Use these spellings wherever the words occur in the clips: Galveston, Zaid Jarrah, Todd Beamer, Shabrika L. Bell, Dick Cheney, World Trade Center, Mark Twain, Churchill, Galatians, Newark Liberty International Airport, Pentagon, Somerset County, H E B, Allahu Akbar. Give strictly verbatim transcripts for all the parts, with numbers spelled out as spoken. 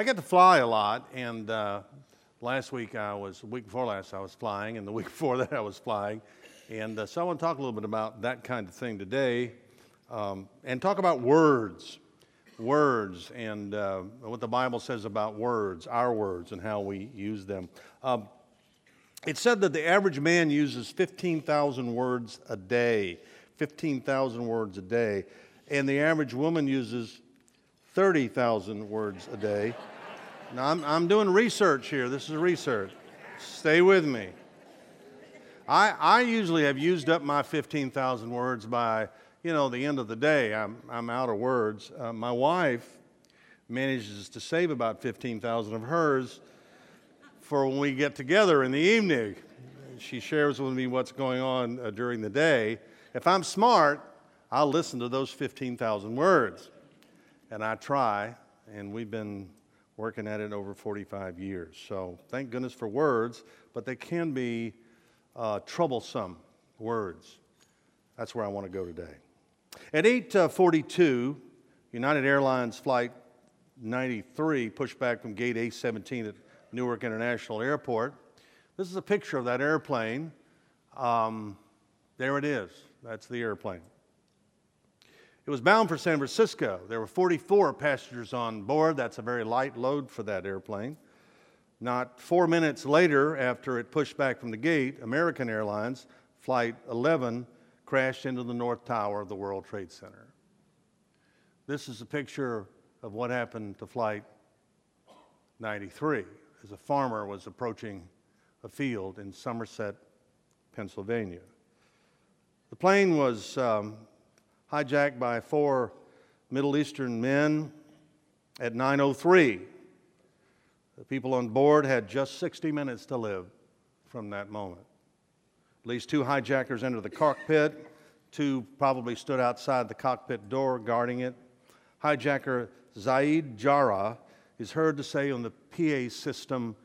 I get to fly a lot, and uh, last week I was, the week before last I was flying, and the week before that I was flying, and uh, so I want to talk a little bit about that kind of thing today, um, and talk about words, words, and uh, what the Bible says about words, our words, and how we use them. Uh, It said that the average man uses fifteen thousand words a day, fifteen thousand words a day, and the average woman uses thirty thousand words a day. Now, I'm, I'm doing research here. This is research. Stay with me. I, I usually have used up my fifteen thousand words by, you know, the end of the day. I'm, I'm out of words. Uh, my wife manages to save about fifteen thousand of hers for when we get together in the evening. She shares with me what's going on uh, during the day. If I'm smart, I'll listen to those fifteen thousand words. And I try, and we've been working at it over forty-five years. So thank goodness for words, but they can be uh, troublesome words. That's where I want to go today. At eight forty-two, United Airlines Flight ninety-three pushed back from gate A seventeen at Newark International Airport. This is a picture of that airplane. Um, there it is. That's the airplane. It was bound for San Francisco. There were forty-four passengers on board. That's a very light load for that airplane. Not four minutes later, after it pushed back from the gate, American Airlines Flight eleven crashed into the North Tower of the World Trade Center. This is a picture of what happened to Flight ninety-three. As a farmer was approaching a field in Somerset, Pennsylvania. The plane was um, hijacked by four Middle Eastern men at nine oh three. The people on board had just sixty minutes to live from that moment. At least two hijackers entered the cockpit. Two probably stood outside the cockpit door guarding it. Hijacker Zaid Jarrah is heard to say on the P A system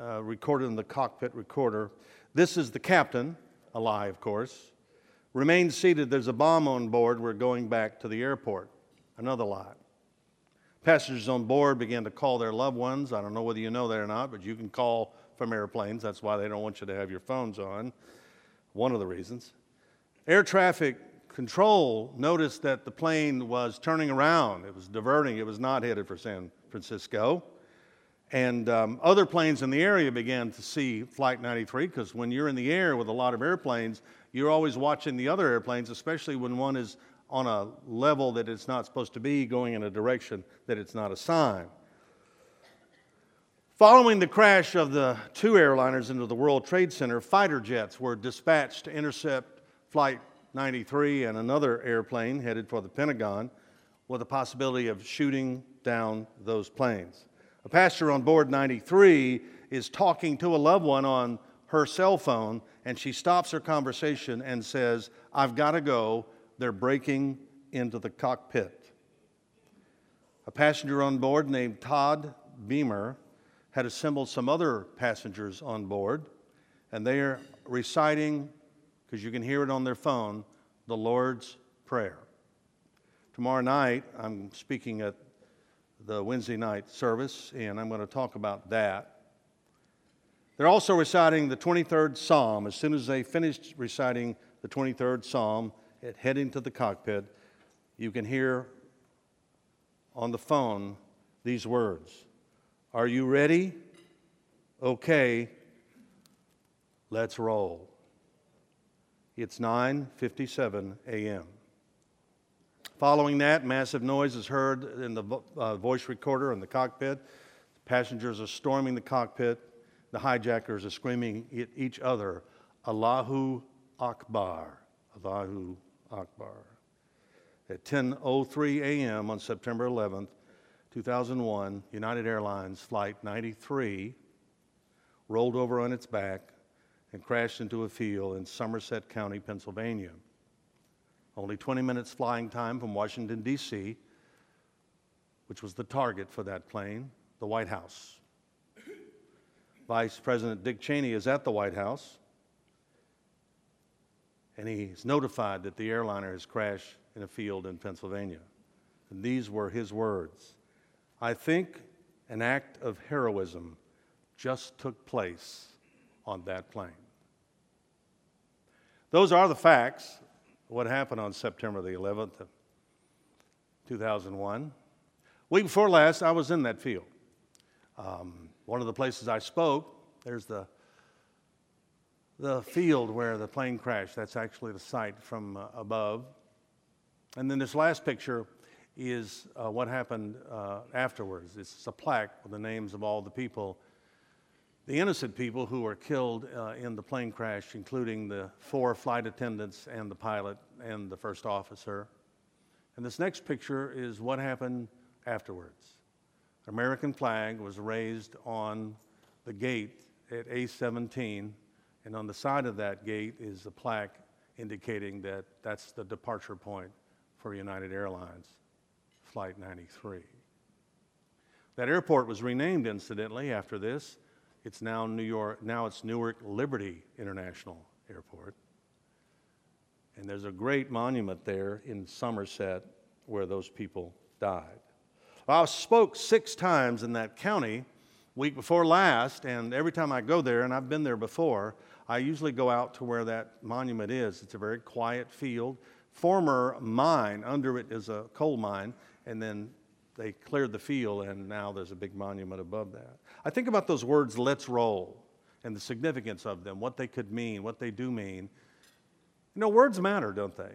uh, recorded in the cockpit recorder, "This is the captain," a lie, of course. "Remain seated, there's a bomb on board, we're going back to the airport," another lie. Passengers on board began to call their loved ones. I don't know whether you know that or not, but you can call from airplanes. That's why they don't want you to have your phones on, one of the reasons. Air traffic control noticed that the plane was turning around. It was diverting. It was not headed for San Francisco. And um, other planes in the area began to see Flight ninety-three, because when you're in the air with a lot of airplanes, you're always watching the other airplanes, especially when one is on a level that it's not supposed to be, going in a direction that it's not assigned. Following the crash of the two airliners into the World Trade Center, fighter jets were dispatched to intercept Flight ninety-three and another airplane headed for the Pentagon, with the possibility of shooting down those planes. A passenger on board ninety-three is talking to a loved one on her cell phone, and she stops her conversation and says, "I've got to go, they're breaking into the cockpit." A passenger on board named Todd Beamer had assembled some other passengers on board, and they are reciting, because you can hear it on their phone, the Lord's Prayer. Tomorrow night, I'm speaking at the Wednesday night service, and I'm going to talk about that. They're also reciting the twenty-third Psalm. As soon as they finished reciting the twenty-third Psalm, it heading to the cockpit, you can hear on the phone these words, "Are you ready? Okay, let's roll." It's nine fifty-seven a m Following that, massive noise is heard in the vo uh, voice recorder in the cockpit. Passengers are storming the cockpit. The hijackers are screaming at each other, "Allahu Akbar, Allahu Akbar." At ten oh three a m on September eleventh, two thousand one, United Airlines Flight ninety-three rolled over on its back and crashed into a field in Somerset County, Pennsylvania. Only twenty minutes flying time from Washington, D C, which was the target for that plane, the White House. Vice President Dick Cheney is at the White House, and he's notified that the airliner has crashed in a field in Pennsylvania. And these were his words, "I think An act of heroism just took place on that plane. Those are the facts of what happened on September the eleventh, two thousand one. Week before last, I was in that field. Um, one of the places I spoke, there's the, the field where the plane crashed. That's actually the site from uh, above. And then this last picture is uh, what happened uh, afterwards. It's a plaque with the names of all the people, the innocent people who were killed uh, in the plane crash, including the four flight attendants and the pilot and the first officer. And this next picture is what happened afterwards. An American flag was raised on the gate at A seventeen, and on the side of that gate is a plaque indicating that that's the departure point for United Airlines Flight ninety-three. That airport was renamed, incidentally, after this. It's now New York, now it's Newark Liberty International Airport. And there's a great monument there in Somerset where those people died. I spoke six times in that county, week before last, and every time I go there, and I've been there before, I usually go out to where that monument is. It's a very quiet field. Former mine, under it is a coal mine, and then they cleared the field, and now there's a big monument above that. I think about those words, let's roll, and the significance of them, what they could mean, what they do mean. You know, words matter, don't they?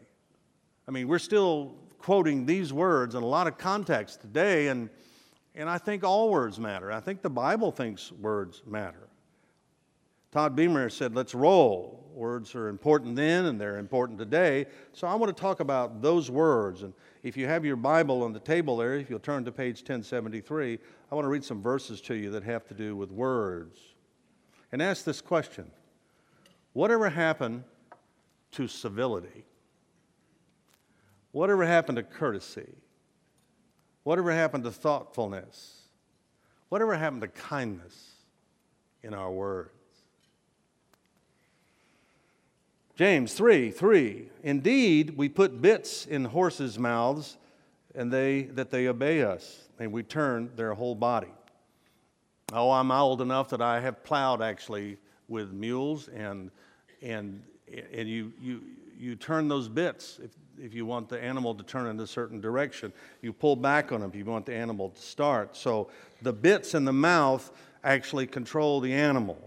I mean, we're still quoting these words in a lot of context today, and, and I think all words matter. I think the Bible thinks words matter. Todd Beamer said, let's roll. Words are important then, and they're important today. So I want to talk about those words. And if you have your Bible on the table there, if you'll turn to page ten seventy-three, I want to read some verses to you that have to do with words. And ask this question. Whatever happened to civility? Whatever happened to courtesy? Whatever happened to thoughtfulness? Whatever happened to kindness in our words? James three, three, indeed, we put bits in horses' mouths, and they that they obey us, and we turn their whole body. Oh, I'm old enough that I have plowed, actually, with mules, and, and, and you, you, you turn those bits if, if you want the animal to turn in a certain direction. You pull back on them if you want the animal to start. So the bits in the mouth actually control the animal.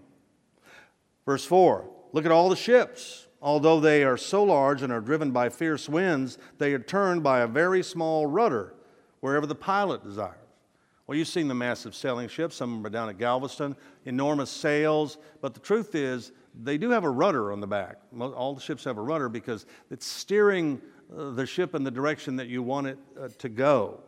Verse four, look at all the ships. Although they are so large and are driven by fierce winds, they are turned by a very small rudder wherever the pilot desires. Well, you've seen the massive sailing ships. Some of them are down at Galveston, enormous sails. But the truth is, they do have a rudder on the back. All the ships have a rudder because it's steering the ship in the direction that you want it to go.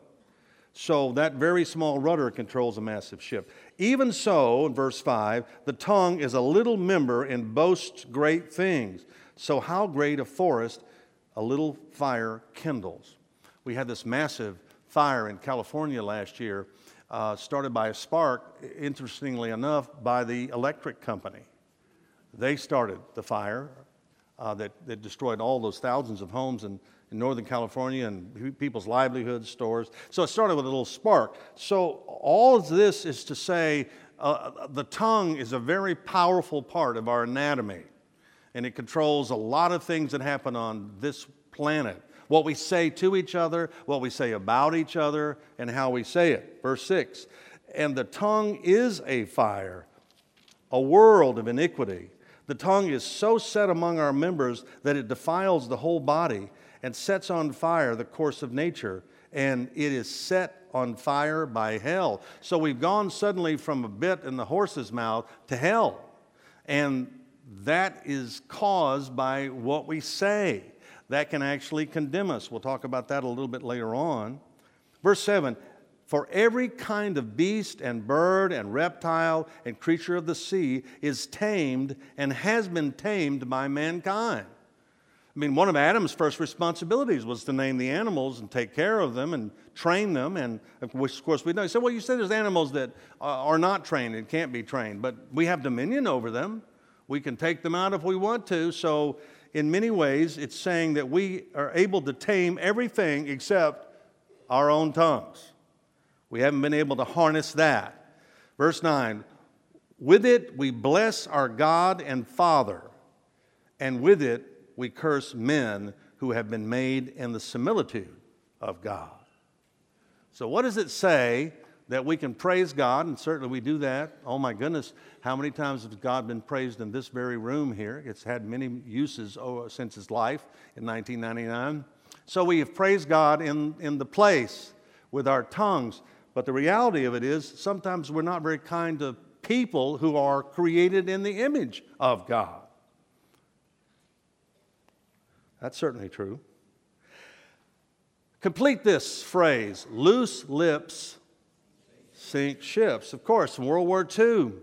So that very small rudder controls a massive ship. Even so, in verse five, the tongue is a little member and boasts great things. So how great a forest a little fire kindles. We had this massive fire in California last year, uh, started by a spark, interestingly enough, by the electric company. They started the fire uh, that, that destroyed all those thousands of homes in, in Northern California and people's livelihoods, stores. So it started with a little spark. So all of this is to say uh, the tongue is a very powerful part of our anatomy, and it controls a lot of things that happen on this planet. What we say to each other, what we say about each other, and how we say it. Verse six, and the tongue is a fire, a world of iniquity. The tongue is so set among our members that it defiles the whole body and sets on fire the course of nature, and it is set on fire by hell. So we've gone suddenly from a bit in the horse's mouth to hell, and that is caused by what we say. That can actually condemn us. We'll talk about that a little bit later on. Verse seven, for every kind of beast and bird and reptile and creature of the sea is tamed and has been tamed by mankind. I mean, one of Adam's first responsibilities was to name the animals and take care of them and train them, and which, of course, we know. He said, well, you say there's animals that are not trained and can't be trained, but we have dominion over them. We can take them out if we want to. So in many ways, it's saying that we are able to tame everything except our own tongues. We haven't been able to harness that. Verse nine, with it we bless our God and Father, and with it we curse men who have been made in the similitude of God. So what does it say that we can praise God? And certainly we do that. Oh my goodness, how many times has God been praised in this very room here? It's had many uses since his life in nineteen ninety-nine. So we have praised God in, in the place with our tongues. But the reality of it is sometimes we're not very kind to people who are created in the image of God. That's certainly true. Complete this phrase, loose lips sink ships. Of course, in World War Two,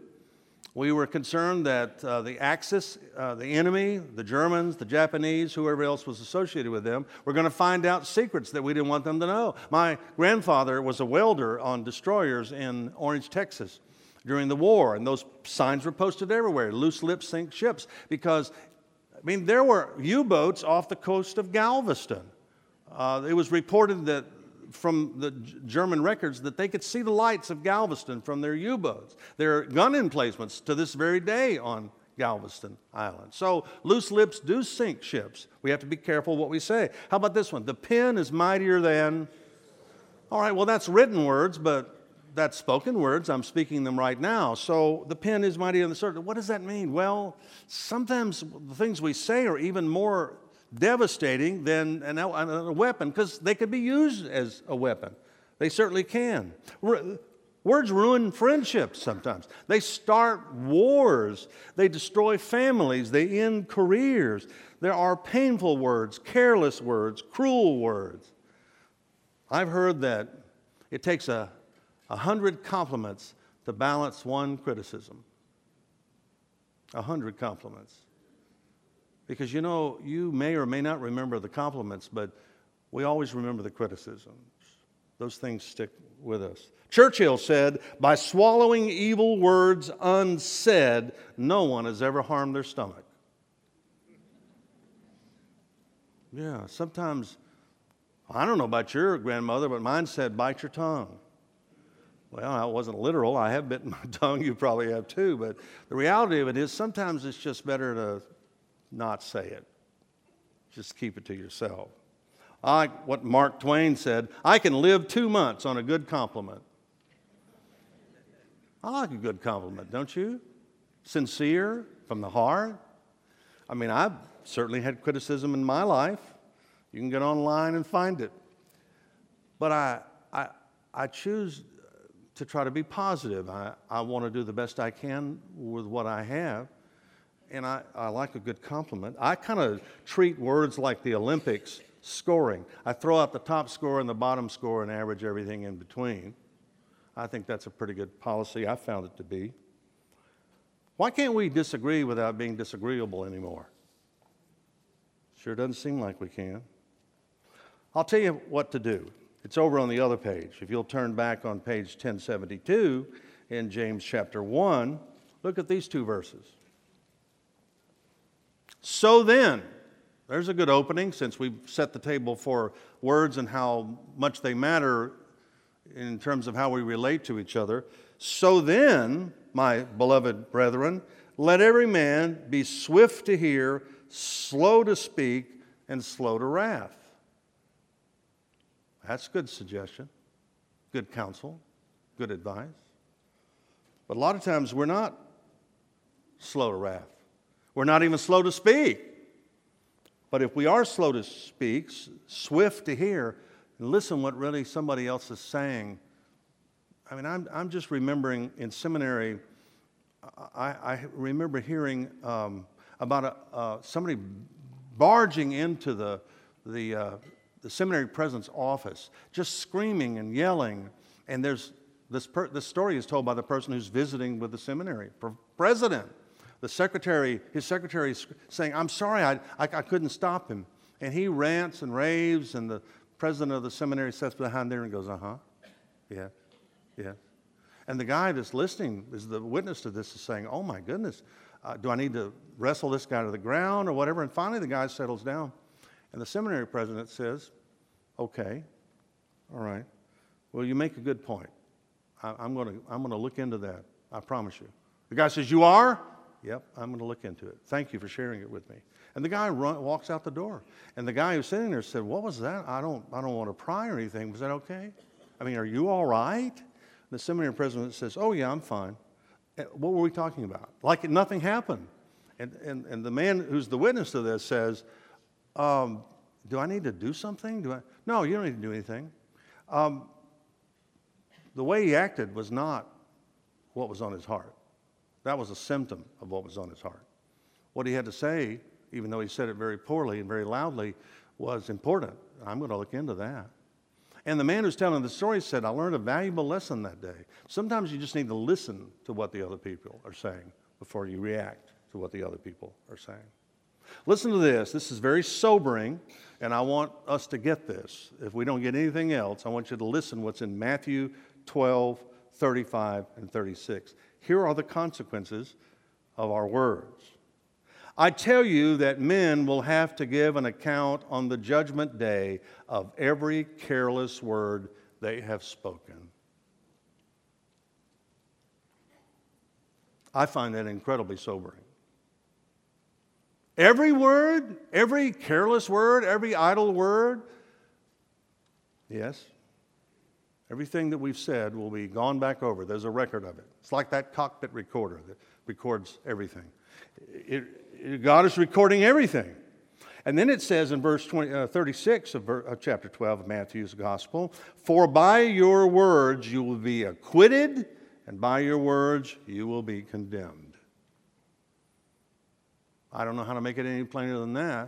we were concerned that uh, the Axis, uh, the enemy, the Germans, the Japanese, whoever else was associated with them, were going to find out secrets that we didn't want them to know. My grandfather was a welder on destroyers in Orange, Texas during the war, and those signs were posted everywhere, loose lips sink ships, because I mean, there were U-boats off the coast of Galveston. Uh, it was reported that from the German records that they could see the lights of Galveston from their U-boats. There are gun emplacements to this very day on Galveston Island. So loose lips do sink ships. We have to be careful what we say. How about this one? The pen is mightier than... All right, well, that's written words, but that's spoken words. I'm speaking them right now. So the pen is mightier than the sword. What does that mean? Well, sometimes the things we say are even more devastating than an, a weapon, because they could be used as a weapon. They certainly can. R- words ruin friendships sometimes. They start wars. They destroy families. They end careers. There are painful words, careless words, cruel words. I've heard that it takes a A hundred compliments to balance one criticism. A hundred compliments. Because you know, you may or may not remember the compliments, but we always remember the criticisms. Those things stick with us. Churchill said, by swallowing evil words unsaid, no one has ever harmed their stomach. Yeah, sometimes, I don't know about your grandmother, but mine said, bite your tongue. Well, it wasn't literal. I have bitten my tongue. You probably have too. But the reality of it is sometimes it's just better to not say it. Just keep it to yourself. I, what Mark Twain said, I can live two months on a good compliment. I like a good compliment, don't you? Sincere, from the heart. I mean, I've certainly had criticism in my life. You can get online and find it. But I, I, I choose... to try to be positive. I, I want to do the best I can with what I have, and I, I like a good compliment. I kind of treat words like the Olympics scoring. I throw out the top score and the bottom score and average everything in between. I think that's a pretty good policy. I found it to be. Why can't we disagree without being disagreeable anymore? Sure doesn't seem like we can. I'll tell you what to do. It's over on the other page. If you'll turn back on page ten seventy-two in James chapter one, look at these two verses. So then, there's a good opening since we've set the table for words and how much they matter in terms of how we relate to each other. So then, my beloved brethren, let every man be swift to hear, slow to speak, and slow to wrath. That's a good suggestion, good counsel, good advice. But a lot of times we're not slow to wrath. We're not even slow to speak. But if we are slow to speak, swift to hear, and listen what really somebody else is saying. I mean, I'm, I'm just remembering in seminary, I, I remember hearing um, about a, uh, somebody barging into the... the uh, the seminary president's office, just screaming and yelling. And there's this, per, this story is told by the person who's visiting with the seminary president. The secretary, his secretary is saying, I'm sorry, I, I, I couldn't stop him. And he rants and raves, and the president of the seminary sits behind there and goes, uh-huh, yeah, yeah. And the guy that's listening, is the witness to this, is saying, oh my goodness, uh, do I need to wrestle this guy to the ground or whatever? And finally the guy settles down. And the seminary president says, okay, all right, Well, you make a good point. I, I'm going to I'm going to look into that. I promise you. The guy says, you are? Yep, I'm going to look into it. Thank you for sharing it with me. And the guy run, walks out the door. And the guy who's sitting there said, what was that? I don't, I don't want to pry or anything. Was that okay? I mean, are you all right? The seminary president says, oh, yeah, I'm fine. What were we talking about? Like nothing happened. And, and, and the man who's the witness to this says, um, do I need to do something? Do I? No, you don't need to do anything. Um, the way he acted was not what was on his heart. That was a symptom of what was on his heart. What he had to say, even though he said it very poorly and very loudly, was important. I'm going to look into that. And the man who's telling the story said, I learned a valuable lesson that day. Sometimes you just need to listen to what the other people are saying before you react to what the other people are saying. Listen to this. This is very sobering, and I want us to get this. If we don't get anything else, I want you to listen what's in Matthew twelve, thirty-five, and thirty-six. Here are the consequences of our words. I tell you that men will have to give an account on the judgment day of every careless word they have spoken. I find that incredibly sobering. Every word, every careless word, every idle word, yes, everything that we've said will be gone back over. There's a record of it. It's like that cockpit recorder that records everything. It, it, God is recording everything. And then it says in verse twenty, uh, thirty-six of, of chapter twelve of Matthew's Gospel, for by your words you will be acquitted, and by your words you will be condemned. I don't know how to make it any plainer than that.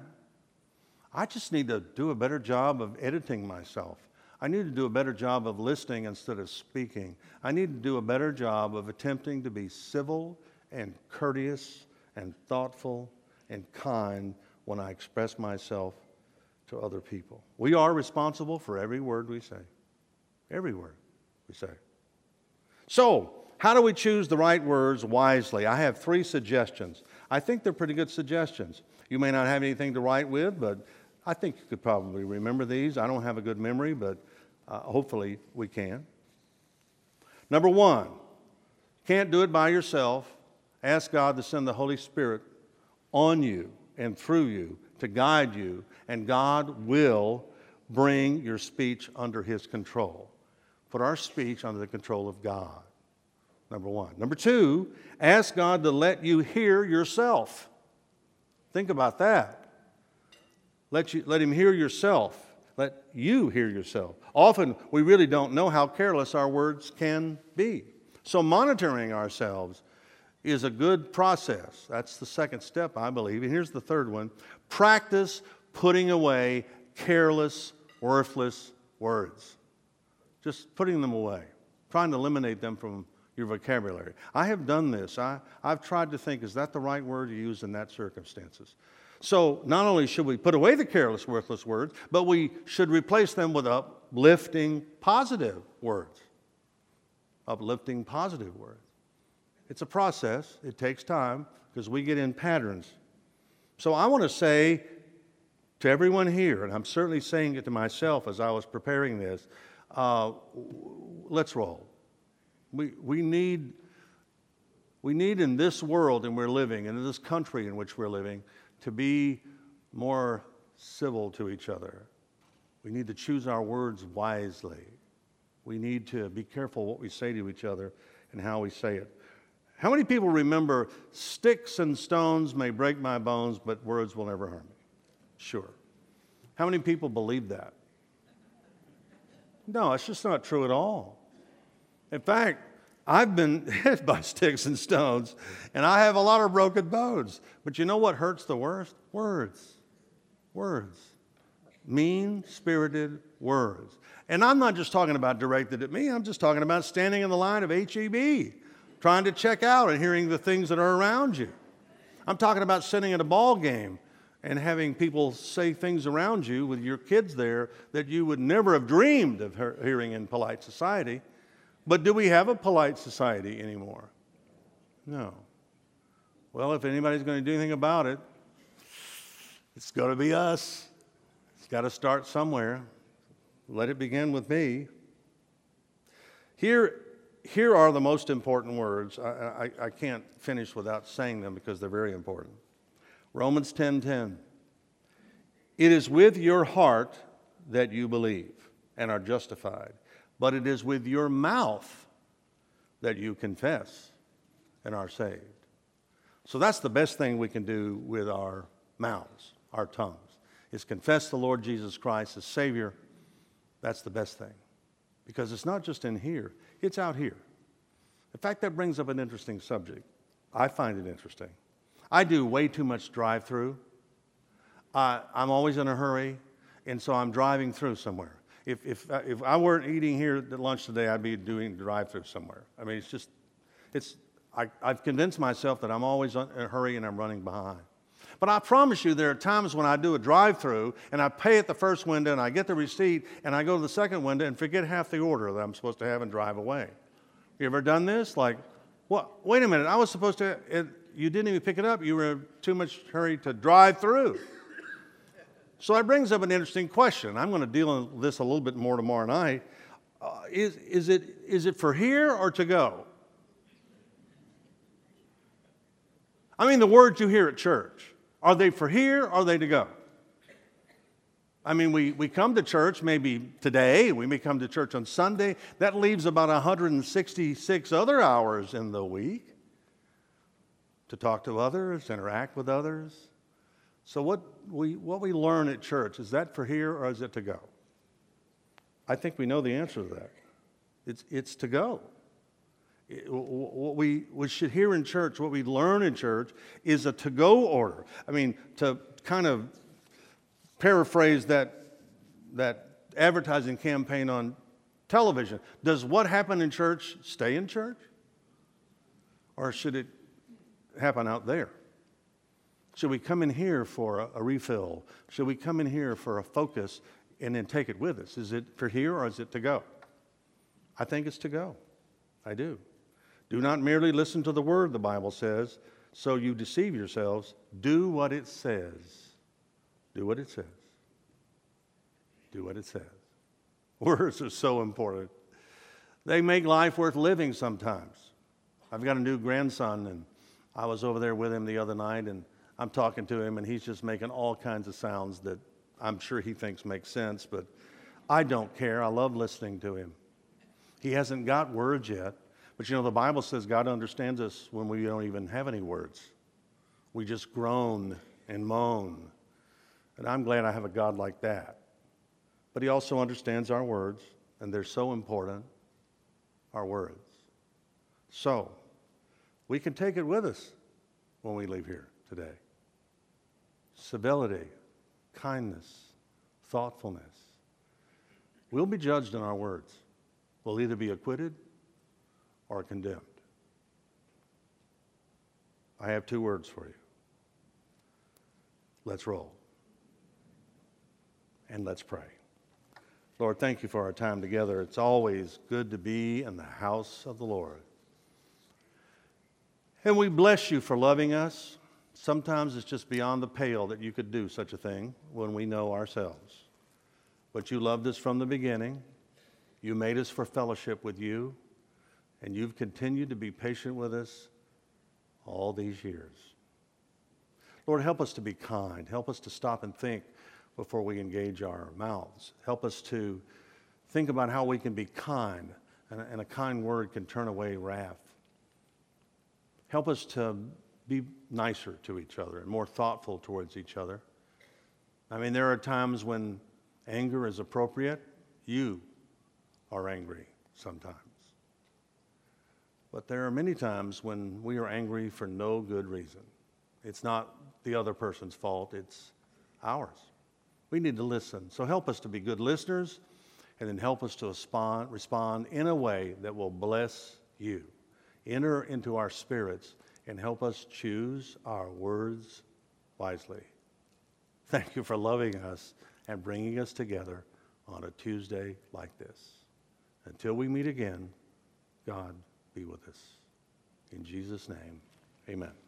I just need to do a better job of editing myself. I need to do a better job of listening instead of speaking. I need to do a better job of attempting to be civil and courteous and thoughtful and kind when I express myself to other people. We are responsible for every word we say. Every word we say. So, how do we choose the right words wisely? I have three suggestions. I think they're pretty good suggestions. You may not have anything to write with, but I think you could probably remember these. I don't have a good memory, but uh, hopefully we can. Number one, can't do it by yourself. Ask God to send the Holy Spirit on you and through you to guide you, and God will bring your speech under His control. Put our speech under the control of God, number one. Number two, ask God to let you hear yourself. Think about that. Let, you, let him hear yourself. Let you hear yourself. Often we really don't know how careless our words can be. So monitoring ourselves is a good process. That's the second step, I believe. And here's the third one. Practice putting away careless, worthless words. Just putting them away. Trying to eliminate them from your vocabulary. I have done this. I, I've tried to think, is that the right word to use in that circumstances? So not only should we put away the careless, worthless words, but we should replace them with uplifting, positive words. Uplifting, positive words. It's a process. It takes time because we get in patterns. So I want to say to everyone here, and I'm certainly saying it to myself as I was preparing this, uh, let's roll. We, we need, we need in this world in we're living, and in this country in which we're living, to be more civil to each other. We need to choose our words wisely. We need to be careful what we say to each other and how we say it. How many people remember, sticks and stones may break my bones, but words will never harm me? Sure. How many people believe that? No, it's just not true at all. In fact, I've been hit by sticks and stones, and I have a lot of broken bones. But you know what hurts the worst? Words. Words. Mean-spirited words. And I'm not just talking about directed at me. I'm just talking about standing in the line of H E B, trying to check out and hearing the things that are around you. I'm talking about sitting at a ball game and having people say things around you with your kids there that you would never have dreamed of hearing in polite society. But do we have a polite society anymore? No. Well, if anybody's going to do anything about it, it's going to be us. It's got to start somewhere. Let it begin with me. Here, here are the most important words. I, I, I can't finish without saying them because they're very important. Romans ten ten. It is with your heart that you believe and are justified, but it is with your mouth that you confess and are saved. So that's the best thing we can do with our mouths, our tongues, is confess the Lord Jesus Christ as Savior. That's the best thing, because it's not just in here, it's out here. In fact, that brings up an interesting subject. I find it interesting. I do way too much drive-through. Uh, I'm always in a hurry, and so I'm driving through somewhere. If, if, if I weren't eating here at lunch today, I'd be doing drive-through somewhere. I mean, it's just, it's, I, I've convinced myself that I'm always in a hurry and I'm running behind. But I promise you there are times when I do a drive-through and I pay at the first window and I get the receipt and I go to the second window and forget half the order that I'm supposed to have and drive away. You ever done this? Like, what? Wait a minute, I was supposed to, it, you didn't even pick it up. You were in too much hurry to drive through. So that brings up an interesting question. I'm going to deal with this a little bit more tomorrow night. Uh, is, is, it, is it for here or to go? I mean, the words you hear at church. Are they for here or are they to go? I mean, we, we come to church maybe today. We may come to church on Sunday. That leaves about one hundred sixty-six other hours in the week to talk to others, interact with others. So what we, what we learn at church, is that for here or is it to go? I think we know the answer to that. It's, it's to go. What we, we should hear in church, what we learn in church, is a to-go order. I mean, to kind of paraphrase that, that advertising campaign on television, does what happened in church stay in church? Or should it happen out there? Should we come in here for a, a refill? Should we come in here for a focus and then take it with us? Is it for here or is it to go? I think it's to go. I do. Do not merely listen to the word, the Bible says, so you deceive yourselves. Do what it says. Do what it says. Do what it says. Words are so important. They make life worth living sometimes. I've got a new grandson, and I was over there with him the other night, and I'm talking to him, and he's just making all kinds of sounds that I'm sure he thinks make sense, but I don't care. I love listening to him. He hasn't got words yet, but you know, the Bible says God understands us when we don't even have any words. We just groan and moan, and I'm glad I have a God like that. But he also understands our words, and they're so important, our words. So, we can take it with us when we leave here today. Civility, kindness, thoughtfulness. We'll be judged in our words. We'll either be acquitted or condemned. I have two words for you. Let's roll. And let's pray. Lord, thank you for our time together. It's always good to be in the house of the Lord. And we bless you for loving us. Sometimes it's just beyond the pale that you could do such a thing when we know ourselves. But you loved us from the beginning. You made us for fellowship with you, and you've continued to be patient with us all these years. Lord, help us to be kind. Help us to stop and think before we engage our mouths. Help us to think about how we can be kind, and a, and a kind word can turn away wrath. Help us to be nicer to each other and more thoughtful towards each other. I mean, there are times when anger is appropriate. You are angry sometimes. But there are many times when we are angry for no good reason. It's not the other person's fault, it's ours. We need to listen. So help us to be good listeners, and then help us to respond, respond in a way that will bless you. Enter into our spirits and help us choose our words wisely. Thank you for loving us and bringing us together on a Tuesday like this. Until we meet again, God be with us. In Jesus' name, amen.